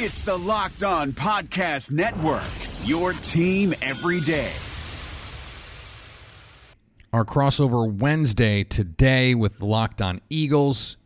It's the Locked On Podcast Network, your team every day. Our crossover Wednesday today with the Locked On Eagles.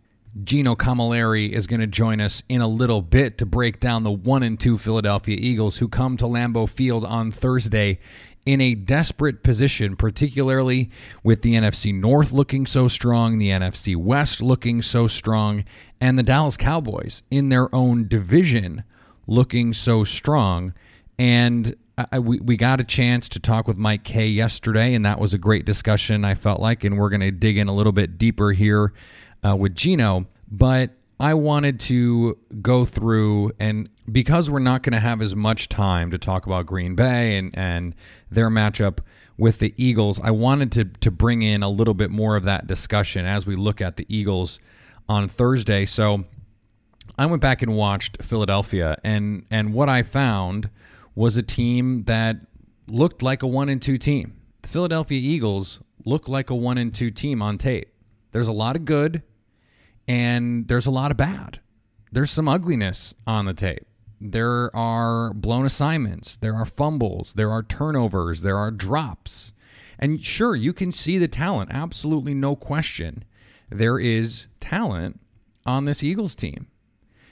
Gino Camilleri is going to join us in a little bit to break down the 1-2 Philadelphia Eagles, who come to Lambeau Field on Thursday in a desperate position, particularly with the NFC North looking so strong, the NFC West looking so strong, and the Dallas Cowboys in their own division looking so strong. And we got a chance to talk with Mike K yesterday, and that was a great discussion, I felt like, and we're going to dig in a little bit deeper here with Gino. But I wanted to go through, and because we're not going to have as much time to talk about Green Bay and their matchup with the Eagles, I wanted to bring in a little bit more of that discussion as we look at the Eagles on Thursday. So I went back and watched Philadelphia, and what I found was a team that looked like a 1-2 team. The Philadelphia Eagles look like a 1-2 team on tape. There's a lot of good, and there's a lot of bad. There's some ugliness on the tape. There are blown assignments. There are fumbles. There are turnovers. There are drops. And sure, you can see the talent. Absolutely no question. There is talent on this Eagles team.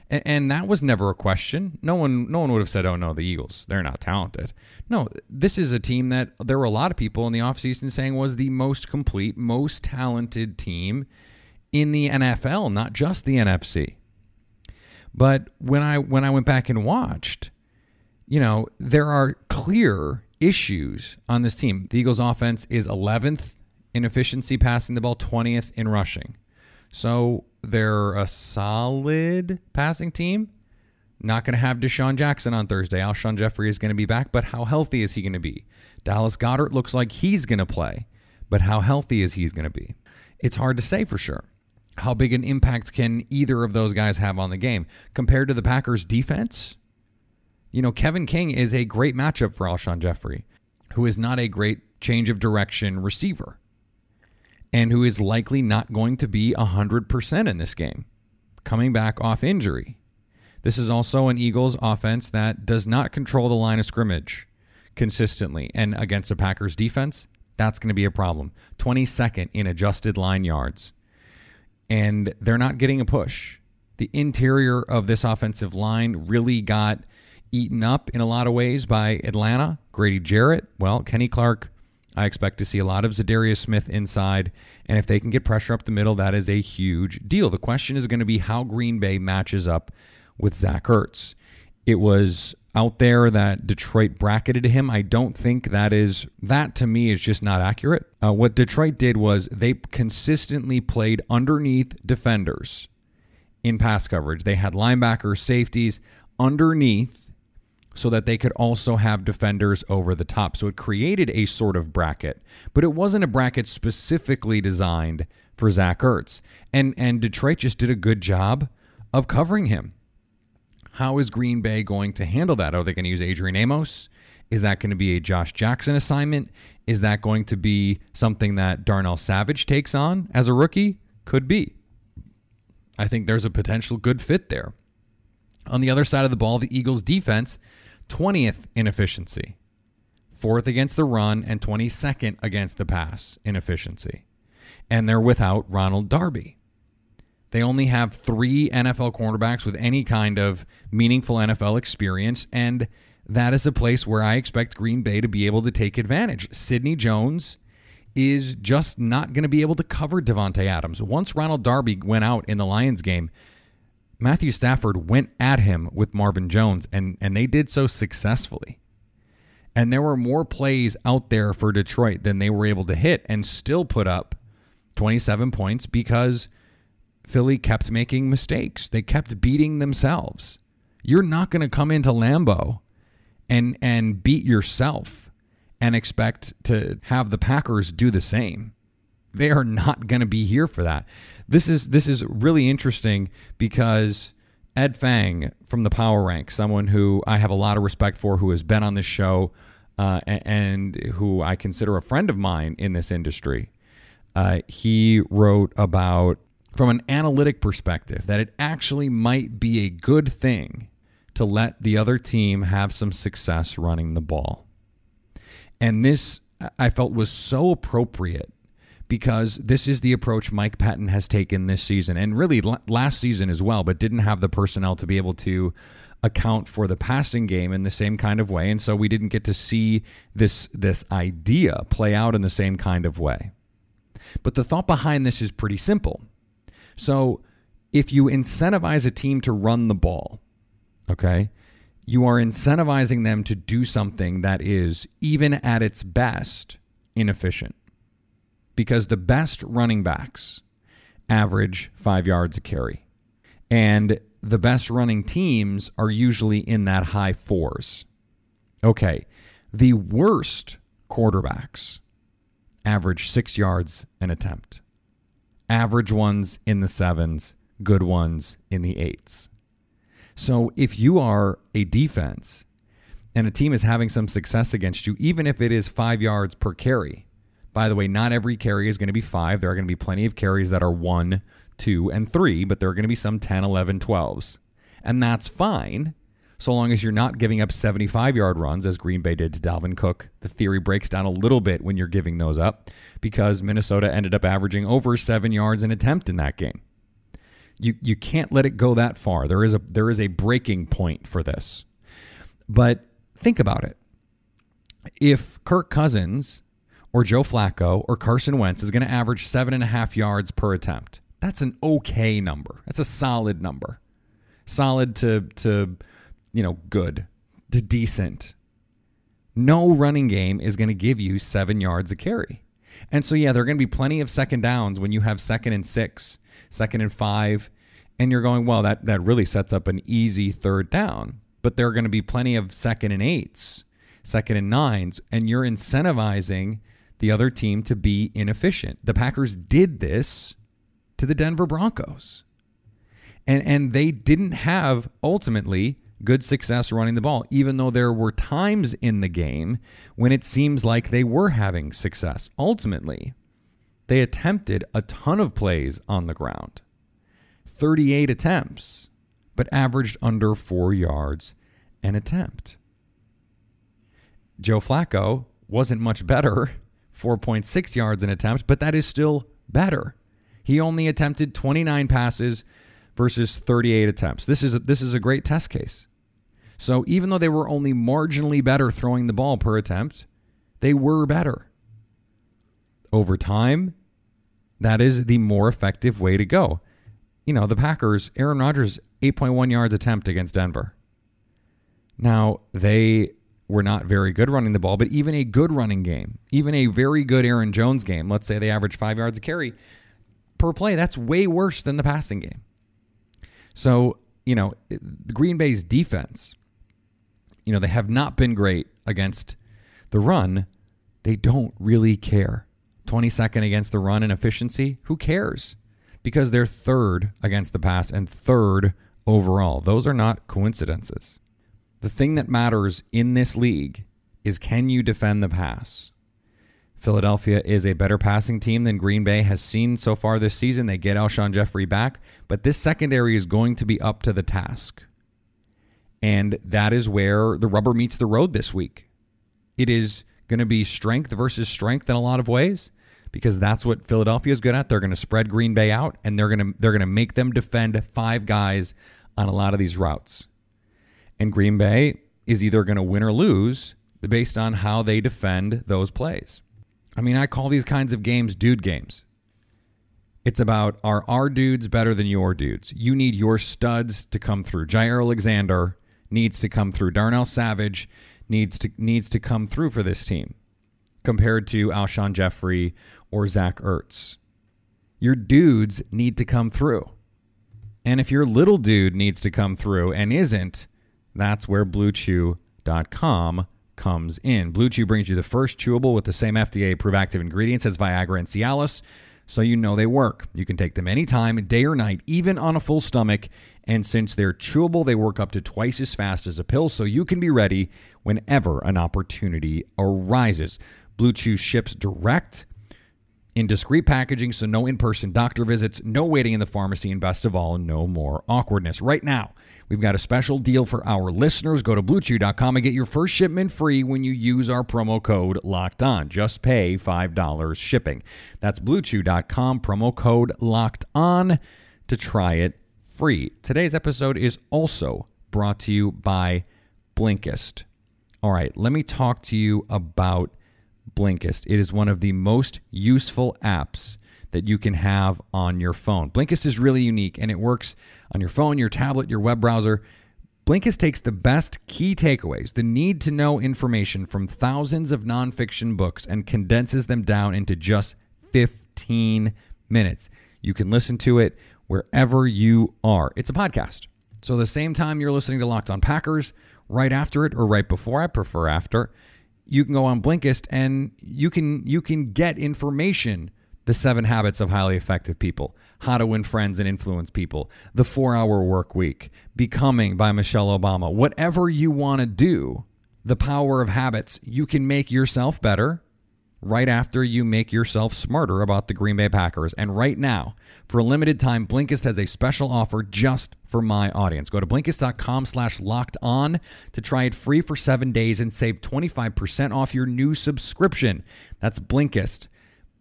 And that was never a question. No one would have said, oh, no, the Eagles, they're not talented. No, this is a team that there were a lot of people in the offseason saying was the most complete, most talented team in the NFL, not just the NFC. But when I went back and watched, you know, there are clear issues on this team. The Eagles' offense is 11th in efficiency passing the ball, 20th in rushing. So they're a solid passing team. Not going to have DeSean Jackson on Thursday. Alshon Jeffery is going to be back, but how healthy is he going to be? Dallas Goedert looks like he's going to play, but how healthy is he going to be? It's hard to say for sure. How big an impact can either of those guys have on the game? Compared to the Packers' defense, you know, Kevin King is a great matchup for Alshon Jeffery, who is not a great change of direction receiver and who is likely not going to be 100% in this game, coming back off injury. This is also an Eagles offense that does not control the line of scrimmage consistently, and against the Packers' defense, that's going to be a problem. 22nd in adjusted line yards. And they're not getting a push. The interior of this offensive line really got eaten up in a lot of ways by Atlanta. Grady Jarrett, well, Kenny Clark, I expect to see a lot of Zadarius Smith inside. And if they can get pressure up the middle, that is a huge deal. The question is going to be how Green Bay matches up with Zach Ertz. It was out there that Detroit bracketed him. I don't think that to me is just not accurate. What Detroit did was they consistently played underneath defenders in pass coverage. They had linebackers, safeties underneath so that they could also have defenders over the top. So it created a sort of bracket, but it wasn't a bracket specifically designed for Zach Ertz. And Detroit just did a good job of covering him. How is Green Bay going to handle that? Are they going to use Adrian Amos? Is that going to be a Josh Jackson assignment? Is that going to be something that Darnell Savage takes on as a rookie? Could be. I think there's a potential good fit there. On the other side of the ball, the Eagles' defense, 20th in efficiency, 4th against the run, and 22nd against the pass in efficiency. And they're without Ronald Darby. They only have 3 NFL cornerbacks with any kind of meaningful NFL experience, and that is a place where I expect Green Bay to be able to take advantage. Sidney Jones is just not going to be able to cover Davante Adams. Once Ronald Darby went out in the Lions game, Matthew Stafford went at him with Marvin Jones, and they did so successfully. And there were more plays out there for Detroit than they were able to hit and still put up 27 points because Philly kept making mistakes. They kept beating themselves. You're not going to come into Lambeau and beat yourself and expect to have the Packers do the same. They are not going to be here for that. This is really interesting because Ed Fang from the Power Rank, someone who I have a lot of respect for, who has been on this show and who I consider a friend of mine in this industry, he wrote about, from an analytic perspective, that it actually might be a good thing to let the other team have some success running the ball. And this, I felt, was so appropriate because this is the approach Mike Patton has taken this season and really last season as well, but didn't have the personnel to be able to account for the passing game in the same kind of way. And so we didn't get to see this idea play out in the same kind of way. But the thought behind this is pretty simple. So if you incentivize a team to run the ball, okay, you are incentivizing them to do something that is, even at its best, inefficient. Because the best running backs average 5 yards a carry. And the best running teams are usually in that high fours. Okay, the worst quarterbacks average 6 yards an attempt. Average ones in the sevens, good ones in the eights. So if you are a defense and a team is having some success against you, even if it is 5 yards per carry, by the way, not every carry is going to be 5. There are going to be plenty of carries that are 1, 2, and 3, but there are going to be some 10, 11, 12s. And that's fine, so long as you're not giving up 75-yard runs, as Green Bay did to Dalvin Cook. The theory breaks down a little bit when you're giving those up because Minnesota ended up averaging over 7 yards an attempt in that game. You can't let it go that far. There is a breaking point for this. But think about it. If Kirk Cousins or Joe Flacco or Carson Wentz is going to average 7.5 yards per attempt, that's an okay number. That's a solid number. Solid to good to decent. No running game is going to give you 7 yards a carry. And so, yeah, there are going to be plenty of second downs when you have 2nd and 6, 2nd and 5, and you're going, well, that really sets up an easy third down. But there are going to be plenty of 2nd and 8s, 2nd and 9s, and you're incentivizing the other team to be inefficient. The Packers did this to the Denver Broncos. And they didn't have, ultimately, good success running the ball, even though there were times in the game when it seems like they were having success. Ultimately, they attempted a ton of plays on the ground, 38 attempts, but averaged under 4 yards an attempt. Joe Flacco wasn't much better, 4.6 yards an attempt, but that is still better. He only attempted 29 passes versus 38 attempts. This is a great test case. So even though they were only marginally better throwing the ball per attempt, they were better. Over time, that is the more effective way to go. The Packers, Aaron Rodgers, 8.1 yards attempt against Denver. Now, they were not very good running the ball, but even a good running game, even a very good Aaron Jones game, let's say they average 5 yards a carry per play, that's way worse than the passing game. So, Green Bay's defense, they have not been great against the run. They don't really care. 22nd against the run in efficiency, who cares? Because they're 3rd against the pass and 3rd overall. Those are not coincidences. The thing that matters in this league is, can you defend the pass? Philadelphia is a better passing team than Green Bay has seen so far this season. They get Alshon Jeffery back, but this secondary is going to be up to the task. And that is where the rubber meets the road this week. It is going to be strength versus strength in a lot of ways because that's what Philadelphia is good at. They're going to spread Green Bay out, and they're going to make them defend 5 guys on a lot of these routes. And Green Bay is either going to win or lose based on how they defend those plays. I mean, I call these kinds of games dude games. It's about, are our dudes better than your dudes? You need your studs to come through. Jair Alexander needs to come through. Darnell Savage needs to come through for this team compared to Alshon Jeffery or Zach Ertz. Your dudes need to come through. And if your little dude needs to come through and isn't, that's where BlueChew.com comes in. Blue Chew brings you the first chewable with the same FDA-approved active ingredients as Viagra and Cialis, so you know they work. You can take them anytime, day or night, even on a full stomach, and since they're chewable, they work up to twice as fast as a pill, so you can be ready whenever an opportunity arises. Blue Chew ships direct in discreet packaging, so no in-person doctor visits, no waiting in the pharmacy, and best of all, no more awkwardness. Right now, we've got a special deal for our listeners. Go to BlueChew.com and get your first shipment free when you use our promo code Locked On. Just pay $5 shipping. That's BlueChew.com, promo code Locked On to try it free. Today's episode is also brought to you by Blinkist. All right, let me talk to you about Blinkist. It is one of the most useful apps that you can have on your phone. Blinkist is really unique, and it works on your phone, your tablet, your web browser. Blinkist takes the best key takeaways, the need-to-know information from thousands of nonfiction books, and condenses them down into just 15 minutes. You can listen to it wherever you are. It's a podcast. So the same time you're listening to Locked On Packers, right after it or right before, I prefer after, you can go on Blinkist and you can get information. The 7 Habits of Highly Effective People, How to Win Friends and Influence People, The 4-Hour Work Week, Becoming by Michelle Obama. Whatever you want to do, the power of habits, you can make yourself better right after you make yourself smarter about the Green Bay Packers. And right now, for a limited time, Blinkist has a special offer just for my audience. Go to Blinkist.com/lockedon to try it free for 7 days and save 25% off your new subscription. That's Blinkist.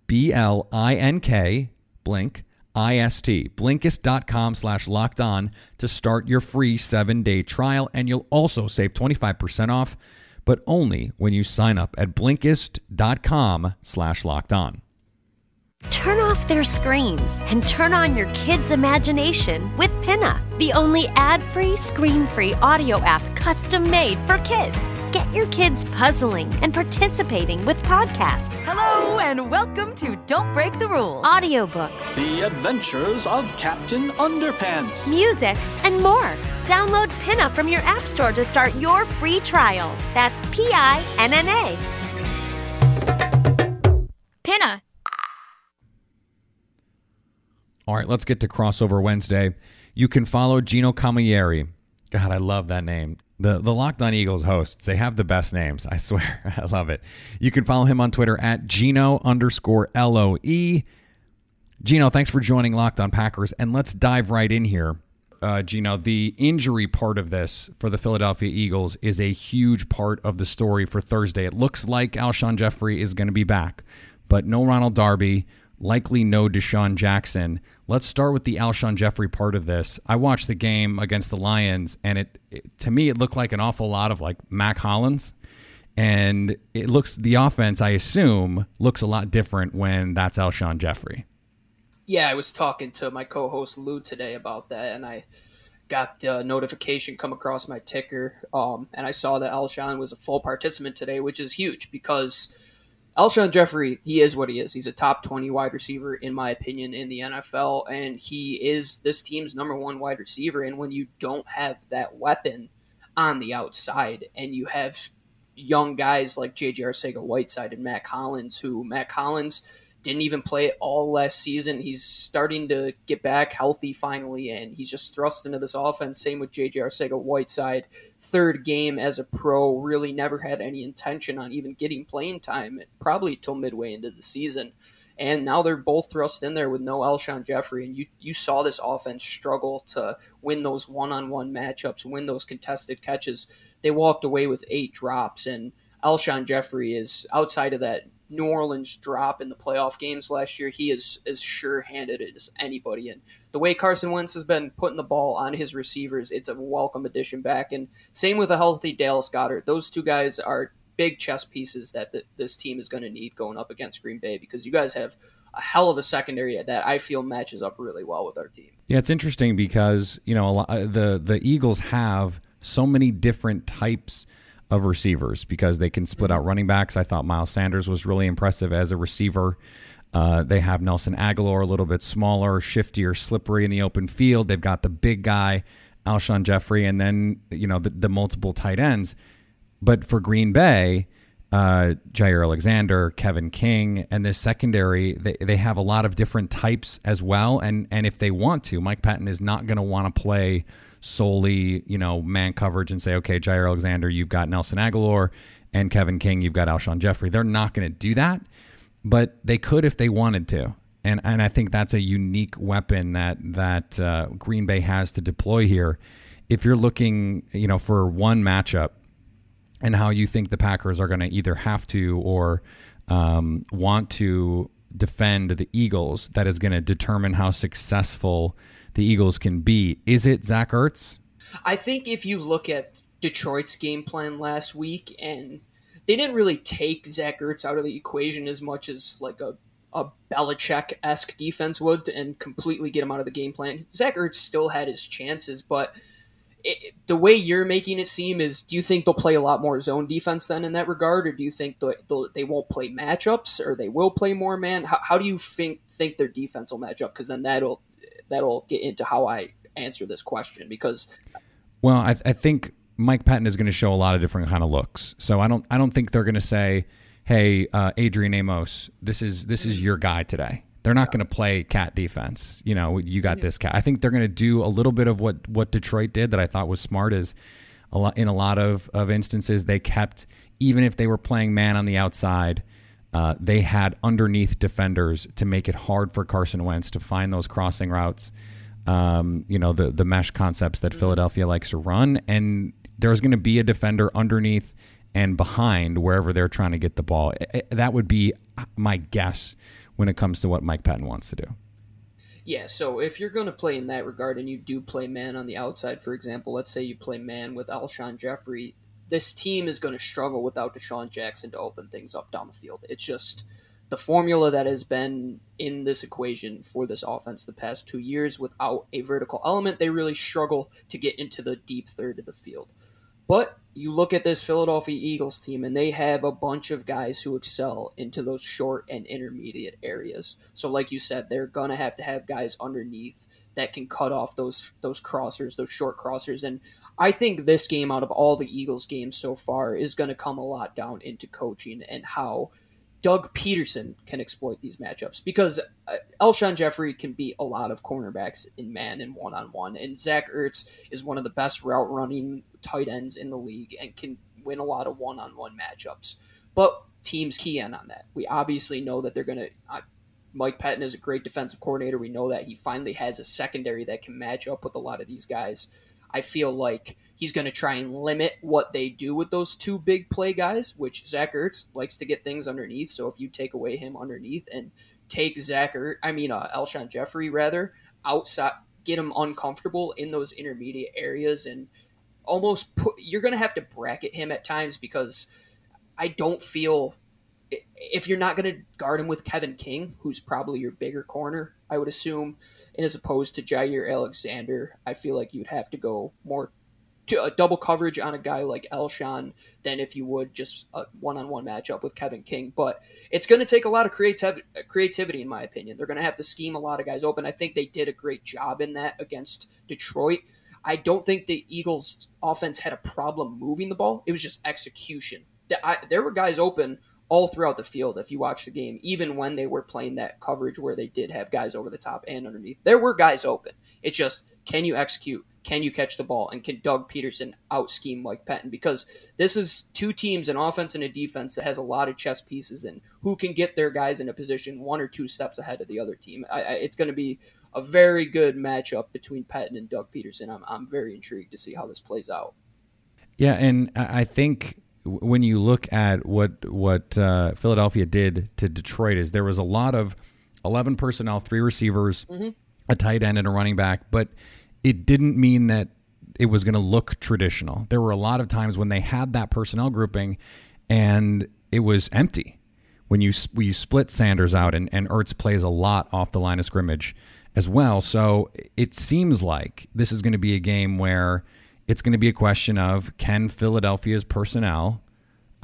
B-L-I-N-K, Blink, I-S-T, Blinkist.com/lockedon to start your free 7-day trial. And you'll also save 25% off, but only when you sign up at Blinkist.com/lockedon. Turn off their screens and turn on your kids' imagination with Pinna, the only ad-free, screen-free audio app custom-made for kids. Get your kids puzzling and participating with podcasts. Hello and welcome to Don't Break the Rules. Audiobooks. The Adventures of Captain Underpants. Music and more. Download Pinna from your app store to start your free trial. That's P-I-N-N-A. Pinna. All right, let's get to Crossover Wednesday. You can follow Gino Camilleri. God, I love that name. The Locked On Eagles hosts, they have the best names. I swear. I love it. You can follow him on Twitter at Gino_LOE. Gino, thanks for joining Locked On Packers. And let's dive right in here. Gino, the injury part of this for the Philadelphia Eagles is a huge part of the story for Thursday. It looks like Alshon Jeffery is going to be back, but no Ronald Darby, likely no DeSean Jackson. Let's start with the Alshon Jeffery part of this. I watched the game against the Lions, and it to me, it looked like an awful lot of like Mac Hollins. And it looks, the offense, I assume, looks a lot different when that's Alshon Jeffery. Yeah, I was talking to my co-host Lou today about that, and I got the notification come across my ticker, and I saw that Alshon was a full participant today, which is huge because Alshon Jeffery, he is what he is. He's a top 20 wide receiver, in my opinion, in the NFL, and he is this team's #1 wide receiver. And when you don't have that weapon on the outside and you have young guys like J.J. Arcega-Whiteside and Matt Collins didn't even play all last season. He's starting to get back healthy finally, and he's just thrust into this offense. Same with J.J. Arcega-Whiteside. Third game as a pro, really never had any intention on even getting playing time, probably till midway into the season. And now they're both thrust in there with no Alshon Jeffery, and you saw this offense struggle to win those one-on-one matchups, win those contested catches. They walked away with 8 drops, and Alshon Jeffery is, outside of that New Orleans drop in the playoff games last year, he is as sure-handed as anybody. And the way Carson Wentz has been putting the ball on his receivers, it's a welcome addition back. And same with a healthy Dallas Goedert. Those two guys are big chess pieces that this team is going to need going up against Green Bay, because you guys have a hell of a secondary that I feel matches up really well with our team. Yeah, it's interesting because, you know, the Eagles have so many different types of receivers because they can split out running backs. I thought Miles Sanders was really impressive as a receiver. They have Nelson Agholor, a little bit smaller, shiftier, slippery in the open field. They've got the big guy, Alshon Jeffery, and then, you know, the multiple tight ends. But for Green Bay, Jair Alexander, Kevin King, and this secondary, they have a lot of different types as well. And if they want to, Mike Patton is not going to want to play solely, you know, man coverage and say, okay, Jair Alexander, you've got Nelson Agholor, and Kevin King, you've got Alshon Jeffery. They're not going to do that. but they could if they wanted to. And I think that's a unique weapon that Green Bay has to deploy here. If you're looking, for one matchup and how you think the Packers are going to either have to or want to defend the Eagles, that is going to determine how successful the Eagles can be. Is it Zach Ertz? I think if you look at Detroit's game plan last week, and they didn't really take Zach Ertz out of the equation as much as like a Belichick-esque defense would and completely get him out of the game plan. Zach Ertz still had his chances, but the way you're making it seem is, do you think they'll play a lot more zone defense then in that regard, or do you think they won't play matchups, or they will play more man? How do you think their defense will match up? Because then that'll get into how I answer this question. Because, well, I think Mike Patton is going to show a lot of different kind of looks. So I don't think they're going to say, hey, Adrian Amos, this is your guy today. They're not going to play cat defense. You got this cat. I think they're going to do a little bit of what Detroit did that I thought was smart is in a lot of instances they kept, even if they were playing man on the outside, they had underneath defenders to make it hard for Carson Wentz to find those crossing routes, the mesh concepts that Philadelphia likes to run. And there's going to be a defender underneath and behind wherever they're trying to get the ball. That would be my guess when it comes to what Mike Patton wants to do. Yeah, so if you're going to play in that regard and you do play man on the outside, for example, let's say you play man with Alshon Jeffery, this team is going to struggle without DeSean Jackson to open things up down the field. It's just the formula that has been in this equation for this offense the past 2 years. Without a vertical element, they really struggle to get into the deep third of the field. But you look at this Philadelphia Eagles team, and they have a bunch of guys who excel into those short and intermediate areas. So like you said, they're going to have guys underneath that can cut off those crossers, those short crossers. And I think this game, out of all the Eagles games so far, is going to come a lot down into coaching and how Doug Peterson can exploit these matchups, because Alshon Jeffery can beat a lot of cornerbacks in man and one-on-one, and Zach Ertz is one of the best route-running tight ends in the league and can win a lot of one-on-one matchups. But teams key in on that. We obviously know that they're going to Mike Patton is a great defensive coordinator. We know that he finally has a secondary that can match up with a lot of these guys. I feel like he's going to try and limit what they do with those two big play guys, which Zach Ertz likes to get things underneath. So if you take away him underneath and take Alshon Jeffery rather outside, get him uncomfortable in those intermediate areas, and almost you're going to have to bracket him at times, because I don't feel, if you're not going to guard him with Kevin King, who's probably your bigger corner, I would assume, and as opposed to Jaire Alexander, I feel like you'd have to go more to a double coverage on a guy like Alshon than if you would just a one-on-one matchup with Kevin King. But it's going to take a lot of creativity, in my opinion. They're going to have to scheme a lot of guys open. I think they did a great job in that against Detroit. I don't think the Eagles' offense had a problem moving the ball. It was just execution. There were guys open all throughout the field if you watch the game, even when they were playing that coverage where they did have guys over the top and underneath. There were guys open. It's just, can you execute? Can you catch the ball? And can Doug Peterson out-scheme Mike Patton? Because this is two teams, an offense and a defense, that has a lot of chess pieces, and who can get their guys in a position one or two steps ahead of the other team. It's going to be a very good matchup between Patton and Doug Peterson. I'm very intrigued to see how this plays out. Yeah, and I think when you look at what Philadelphia did to Detroit, is there was a lot of 11 personnel, 3 receivers, a tight end, and a running back, but it didn't mean that it was going to look traditional. There were a lot of times when they had that personnel grouping and it was empty. When you split Sanders out, and Ertz plays a lot off the line of scrimmage as well. So it seems like this is going to be a game where it's going to be a question of, can Philadelphia's personnel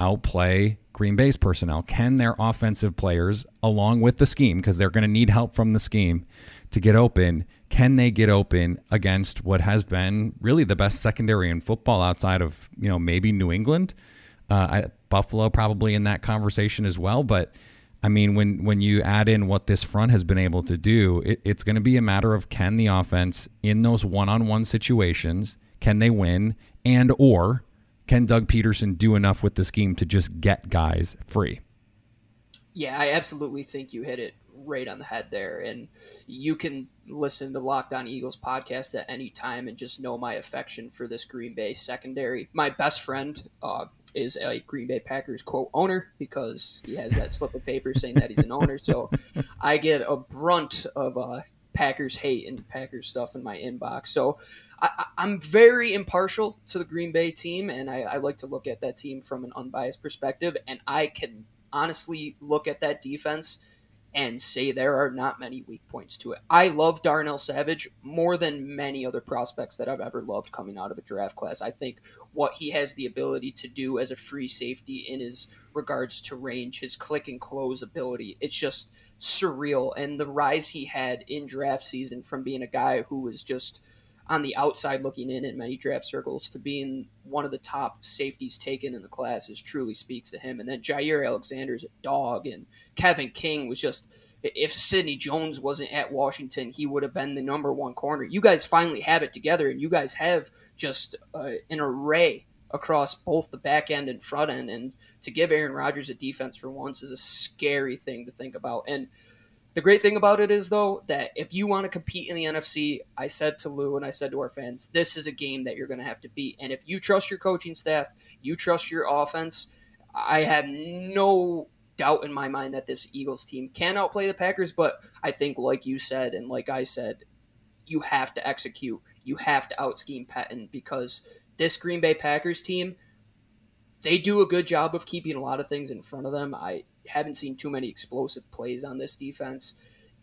outplay Green Bay's personnel? Can their offensive players, along with the scheme, because they're going to need help from the scheme to get open, can they get open against what has been really the best secondary in football outside of, maybe New England? Buffalo probably in that conversation as well. But, I mean, when you add in what this front has been able to do, it's going to be a matter of, can the offense in those one-on-one situations, can they win, and or can Doug Peterson do enough with the scheme to just get guys free? Yeah, I absolutely think you hit it right on the head there. And you can listen to Locked On Eagles podcast at any time and just know my affection for this Green Bay secondary. My best friend is a Green Bay Packers, quote, owner, because he has that slip of paper saying that he's an owner. So I get a brunt of Packers hate and Packers stuff in my inbox. So I'm very impartial to the Green Bay team, and I like to look at that team from an unbiased perspective. And I can honestly look at that defense and say there are not many weak points to it. I love Darnell Savage more than many other prospects that I've ever loved coming out of a draft class. I think what he has the ability to do as a free safety in his regards to range, his click and close ability, it's just surreal. And the rise he had in draft season from being a guy who was just on the outside looking in many draft circles to being one of the top safeties taken in the class is truly speaks to him. And then Jaire Alexander's a dog, and Kevin King was just, if Sidney Jones wasn't at Washington, he would have been the number one corner. You guys finally have it together, and you guys have just an array across both the back end and front end. And to give Aaron Rodgers a defense for once is a scary thing to think about. And the great thing about it is, though, that if you want to compete in the NFC, I said to Lou and I said to our fans, this is a game that you're going to have to beat. And if you trust your coaching staff, you trust your offense, I have no doubt in my mind that this Eagles team can outplay the Packers. But I think, like you said and like I said, you have to execute. You have to out-scheme Patton, because this Green Bay Packers team, they do a good job of keeping a lot of things in front of them. I haven't seen too many explosive plays on this defense.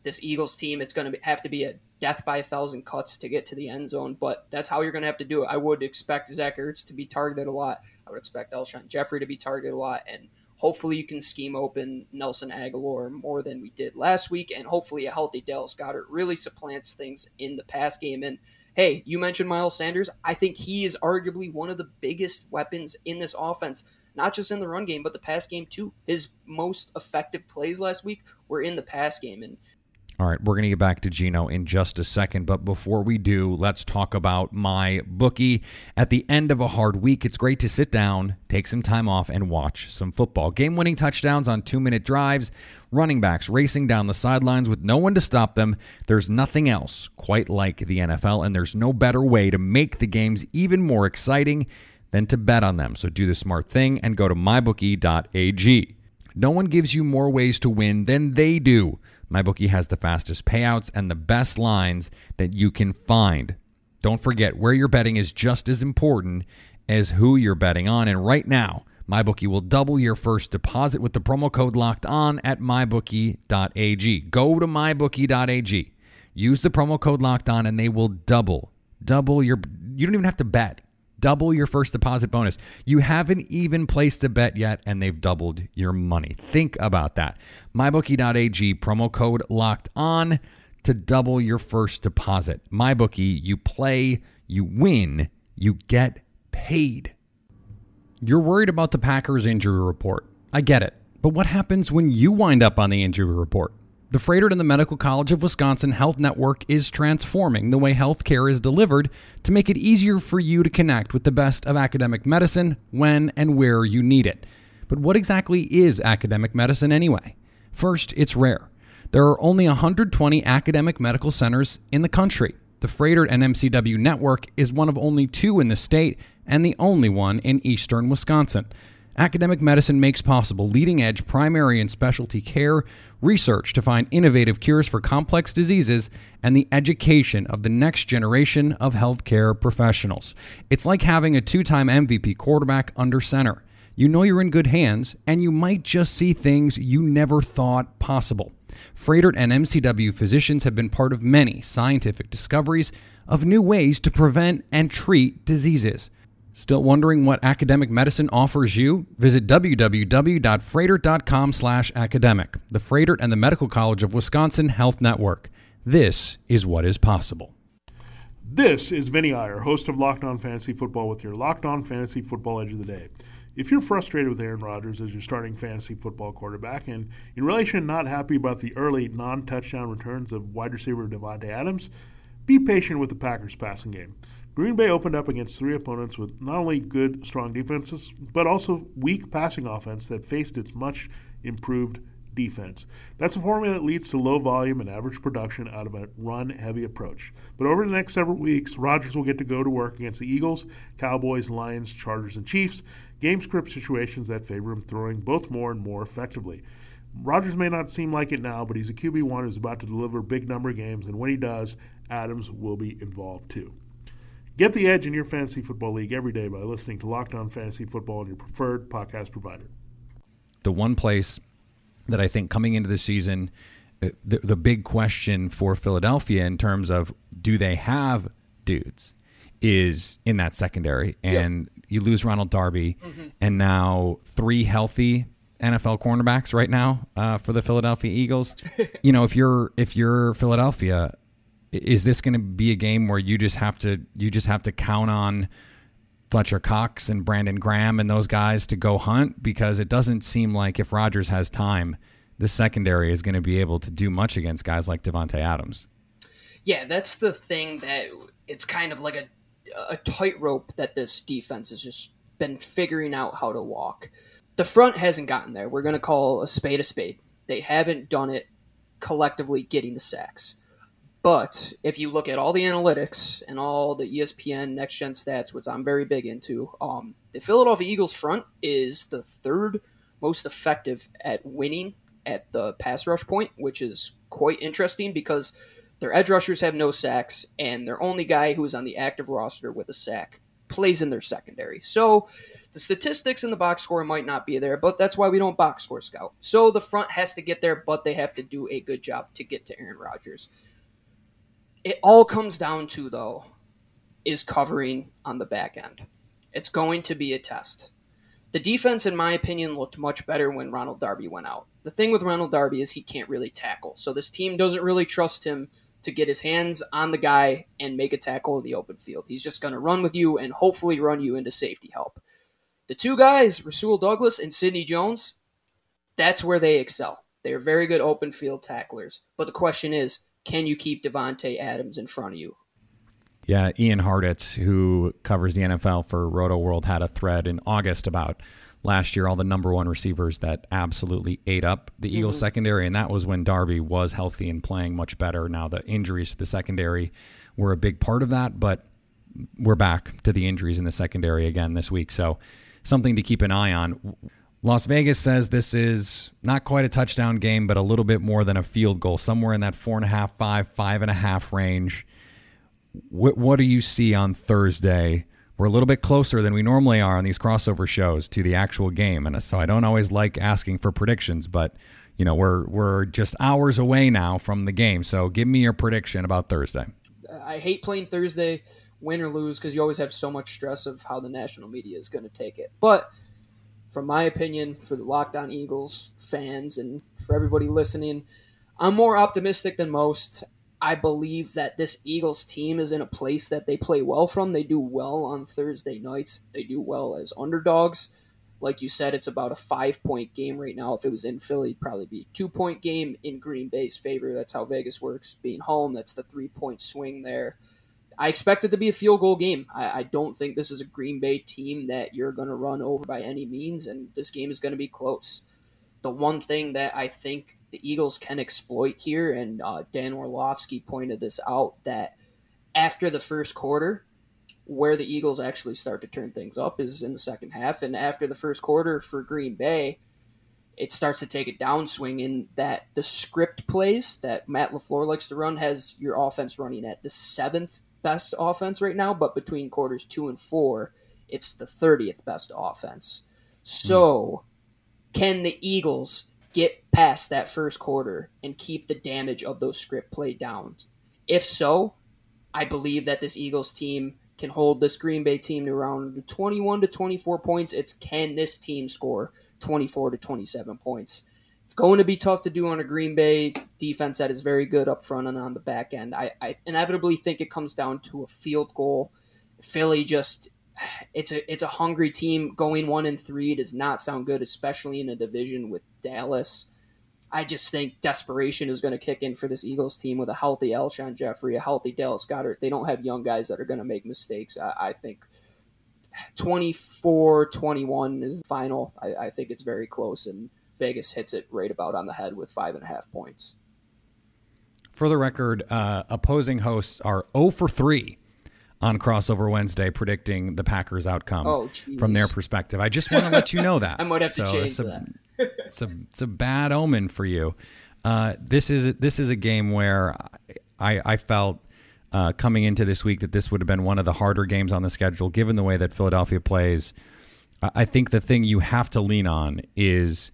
This Eagles team, it's going to have to be a death by 1,000 cuts to get to the end zone, but that's how you're going to have to do it. I would expect Zach Ertz to be targeted a lot. I would expect Alshon Jeffery to be targeted a lot, and hopefully you can scheme open Nelson Agholor more than we did last week, and hopefully a healthy Dallas Goedert really supplants things in the pass game. And hey, you mentioned Miles Sanders. I think he is arguably one of the biggest weapons in this offense, not just in the run game, but the pass game too. His most effective plays last week were in the pass game. And all right, we're going to get back to Gino in just a second. But before we do, let's talk about my bookie. At the end of a hard week, it's great to sit down, take some time off, and watch some football. Game-winning touchdowns on two-minute drives, running backs racing down the sidelines with no one to stop them. There's nothing else quite like the NFL, and there's no better way to make the games even more exciting than to bet on them. So do the smart thing and go to mybookie.ag. No one gives you more ways to win than they do. MyBookie has the fastest payouts and the best lines that you can find. Don't forget, where you're betting is just as important as who you're betting on. And right now, MyBookie will double your first deposit with the promo code LOCKEDON at mybookie.ag. Go to mybookie.ag. Use the promo code LOCKEDON and they will you don't even have to bet. Double your first deposit bonus. You haven't even placed a bet yet, and they've doubled your money. Think about that. MyBookie.ag, promo code locked on to double your first deposit. MyBookie, you play, you win, you get paid. You're worried about the Packers injury report. I get it. But what happens when you wind up on the injury report? The Frederick and the Medical College of Wisconsin Health Network is transforming the way healthcare is delivered to make it easier for you to connect with the best of academic medicine when and where you need it. But what exactly is academic medicine anyway? First, it's rare. There are only 120 academic medical centers in the country. The Frederick and MCW network is one of only two in the state and the only one in eastern Wisconsin. Academic medicine makes possible leading-edge primary and specialty care, research to find innovative cures for complex diseases, and the education of the next generation of healthcare professionals. It's like having a two-time MVP quarterback under center. You know you're in good hands, and you might just see things you never thought possible. Frederick and MCW physicians have been part of many scientific discoveries of new ways to prevent and treat diseases. Still wondering what academic medicine offers you? Visit www.frederick.com/academic. The Frederick and the Medical College of Wisconsin Health Network. This is what is possible. This is Vinny Iyer, host of Locked On Fantasy Football, with your Locked On Fantasy Football Edge of the Day. If you're frustrated with Aaron Rodgers as your starting fantasy football quarterback, and in relation not happy about the early non-touchdown returns of wide receiver Davante Adams, be patient with the Packers' passing game. Green Bay opened up against three opponents with not only good, strong defenses, but also weak passing offense that faced its much improved defense. That's a formula that leads to low volume and average production out of a run-heavy approach. But over the next several weeks, Rodgers will get to go to work against the Eagles, Cowboys, Lions, Chargers, and Chiefs, game script situations that favor him throwing both more and more effectively. Rodgers may not seem like it now, but he's a QB1 who's about to deliver big number of games, and when he does, Adams will be involved too. Get the edge in your fantasy football league every day by listening to Locked On Fantasy Football on your preferred podcast provider. The one place that I think coming into the season, the big question for Philadelphia in terms of do they have dudes is in that secondary. And you lose Ronald Darby and now three healthy NFL cornerbacks right now for the Philadelphia Eagles. You know, if you're Philadelphia, is this going to be a game where you just have to count on Fletcher Cox and Brandon Graham and those guys to go hunt? Because it doesn't seem like if Rodgers has time, the secondary is going to be able to do much against guys like Davante Adams. Yeah, that's the thing, that it's kind of like a tightrope that this defense has just been figuring out how to walk. The front hasn't gotten there. We're going to call a spade a spade. They haven't done it collectively getting the sacks. But if you look at all the analytics and all the ESPN next-gen stats, which I'm very big into, the Philadelphia Eagles front is the third most effective at winning at the pass rush point, which is quite interesting because their edge rushers have no sacks, and their only guy who is on the active roster with a sack plays in their secondary. So the statistics in the box score might not be there, but that's why we don't box score scout. So the front has to get there, but they have to do a good job to get to Aaron Rodgers. It all comes down to, though, is covering on the back end. It's going to be a test. The defense, in my opinion, looked much better when Ronald Darby went out. The thing with Ronald Darby is he can't really tackle, so this team doesn't really trust him to get his hands on the guy and make a tackle in the open field. He's just going to run with you and hopefully run you into safety help. The two guys, Rasul Douglas and Sidney Jones, that's where they excel. They are very good open field tacklers. But the question is, can you keep Davante Adams in front of you? Yeah, Ian Harditz, who covers the NFL for Roto World, had a thread in August about last year all the number one receivers that absolutely ate up the Eagles secondary, and that was when Darby was healthy and playing much better. Now the injuries to the secondary were a big part of that, but we're back to the injuries in the secondary again this week, so something to keep an eye on. Las Vegas says this is not quite a touchdown game, but a little bit more than a field goal, somewhere in that 4.5, 5.5 range. What do you see on Thursday? We're a little bit closer than we normally are on these crossover shows to the actual game, and so I don't always like asking for predictions, but you know, we're just hours away now from the game, so give me your prediction about Thursday. I hate playing Thursday, win or lose, because you always have so much stress of how the national media is going to take it, but from my opinion, for the Locked On Eagles fans and for everybody listening, I'm more optimistic than most. I believe that this Eagles team is in a place that they play well from. They do well on Thursday nights. They do well as underdogs. Like you said, it's about a 5-point game right now. If it was in Philly, it'd probably be a 2-point game in Green Bay's favor. That's how Vegas works. Being home, that's the 3-point swing there. I expect it to be a field goal game. I don't think this is a Green Bay team that you're going to run over by any means, and this game is going to be close. The one thing that I think the Eagles can exploit here, and Dan Orlovsky pointed this out, that after the first quarter, where the Eagles actually start to turn things up is in the second half, and after the first quarter for Green Bay, it starts to take a downswing in that the script plays that Matt LaFleur likes to run has your offense running at the 7th best offense right now, but between quarters 2 and 4, it's the 30th best offense. So can the Eagles get past that first quarter and keep the damage of those script play down? If so, I believe that this Eagles team can hold this Green Bay team to around 21 to 24 points. It's can this team score 24 to 27 points? It's going to be tough to do on a Green Bay defense that is very good up front and on the back end. I inevitably think it comes down to a field goal. Philly just, it's a hungry team. Going 1-3 does not sound good, especially in a division with Dallas. I just think desperation is going to kick in for this Eagles team with a healthy Alshon Jeffery, a healthy Dallas Goedert. They don't have young guys that are going to make mistakes. I think 24-21 is the final. I think it's very close, and Vegas hits it right about on the head with 5.5 points. For the record, opposing hosts are 0 for 3 on Crossover Wednesday, predicting the Packers outcome from their perspective. I just want to let you know that. I might have to change that. It's a bad omen for you. This is a game where I felt coming into this week that this would have been one of the harder games on the schedule, given the way that Philadelphia plays. I think the thing you have to lean on is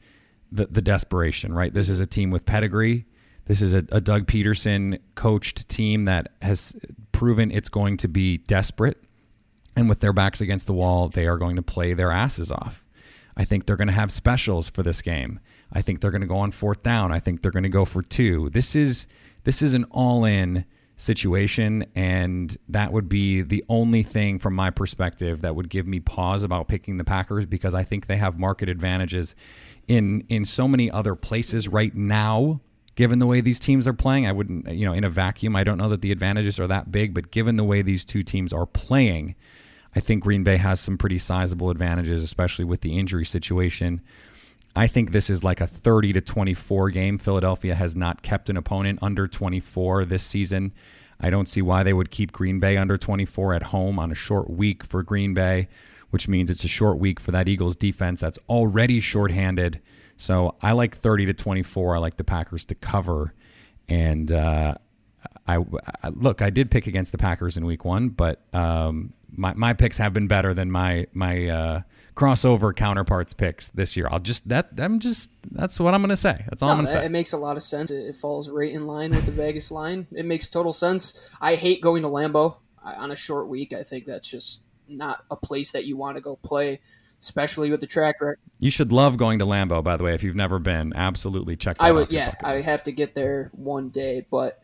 the desperation, right? This is a team with pedigree. This is a Doug Peterson coached team that has proven it's going to be desperate. And with their backs against the wall, they are going to play their asses off. I think they're going to have specials for this game. I think they're going to go on fourth down. I think they're going to go for two. This is an all-in situation, and that would be the only thing from my perspective that would give me pause about picking the Packers, because I think they have market advantages in so many other places right now. Given the way these teams are playing, I wouldn't, in a vacuum, I don't know that the advantages are that big, but given the way these two teams are playing, I think Green Bay has some pretty sizable advantages, especially with the injury situation. I think this is like a 30-24 game. Philadelphia has not kept an opponent under 24 this season. I don't see why they would keep Green Bay under 24 at home on a short week for Green Bay, which means it's a short week for that Eagles defense that's already shorthanded. So I like 30-24. I like the Packers to cover. And I did pick against the Packers in week one, but my picks have been better than my crossover counterparts picks this year. That's what I'm going to say. That's all I'm going to say. It makes a lot of sense. It falls right in line with the Vegas line. It makes total sense. I hate going to Lambeau on a short week. I think that's just not a place that you want to go play, especially with the track record. You should love going to Lambeau, by the way, if you've never been. Absolutely check that out. I would, yeah. I would have to get there one day. But,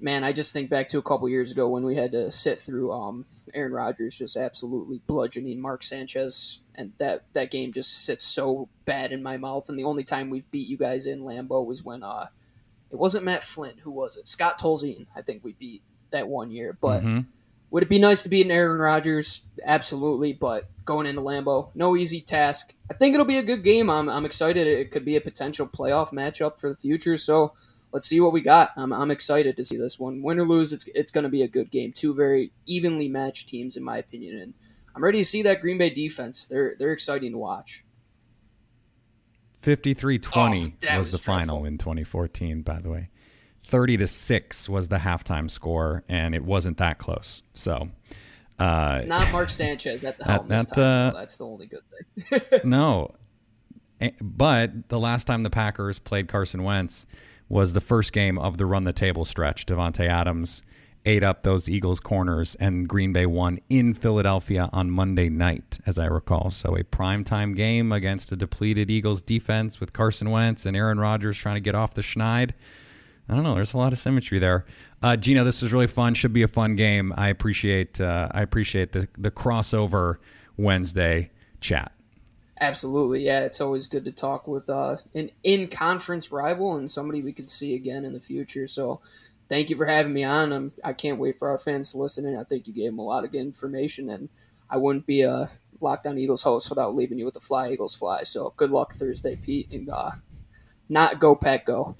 man, I just think back to a couple years ago when we had to sit through Aaron Rodgers just absolutely bludgeoning Mark Sanchez. And that game just sits so bad in my mouth. And the only time we've beat you guys in Lambeau was when it wasn't Matt Flynn. Who was it? Scott Tolzien, I think we beat that one year. But would it be nice to beat an Aaron Rodgers? Absolutely. But going into Lambeau, no easy task. I think it'll be a good game. I'm excited. It could be a potential playoff matchup for the future. So let's see what we got. I'm excited to see this one. Win or lose, it's going to be a good game. Two very evenly matched teams, in my opinion. And I'm ready to see that Green Bay defense. They're exciting to watch. 53-20 was the final in 2014, by the way. 30-6 was the halftime score, and it wasn't that close. So it's not Mark Sanchez at the helm this time. That's the only good thing. No. But the last time the Packers played Carson Wentz was the first game of the run-the-table stretch. Davante Adams ate up those Eagles corners, and Green Bay won in Philadelphia on Monday night, as I recall. So a primetime game against a depleted Eagles defense with Carson Wentz and Aaron Rodgers trying to get off the schneid. I don't know. There's a lot of symmetry there. Gino, this was really fun. Should be a fun game. I appreciate the crossover Wednesday chat. Absolutely. Yeah, it's always good to talk with an in-conference rival and somebody we could see again in the future. So thank you for having me on. I can't wait for our fans to listen in. I think you gave them a lot of good information, and I wouldn't be a Locked On Eagles host without leaving you with the fly, Eagles fly. So good luck Thursday, Pete, and not go Pack go.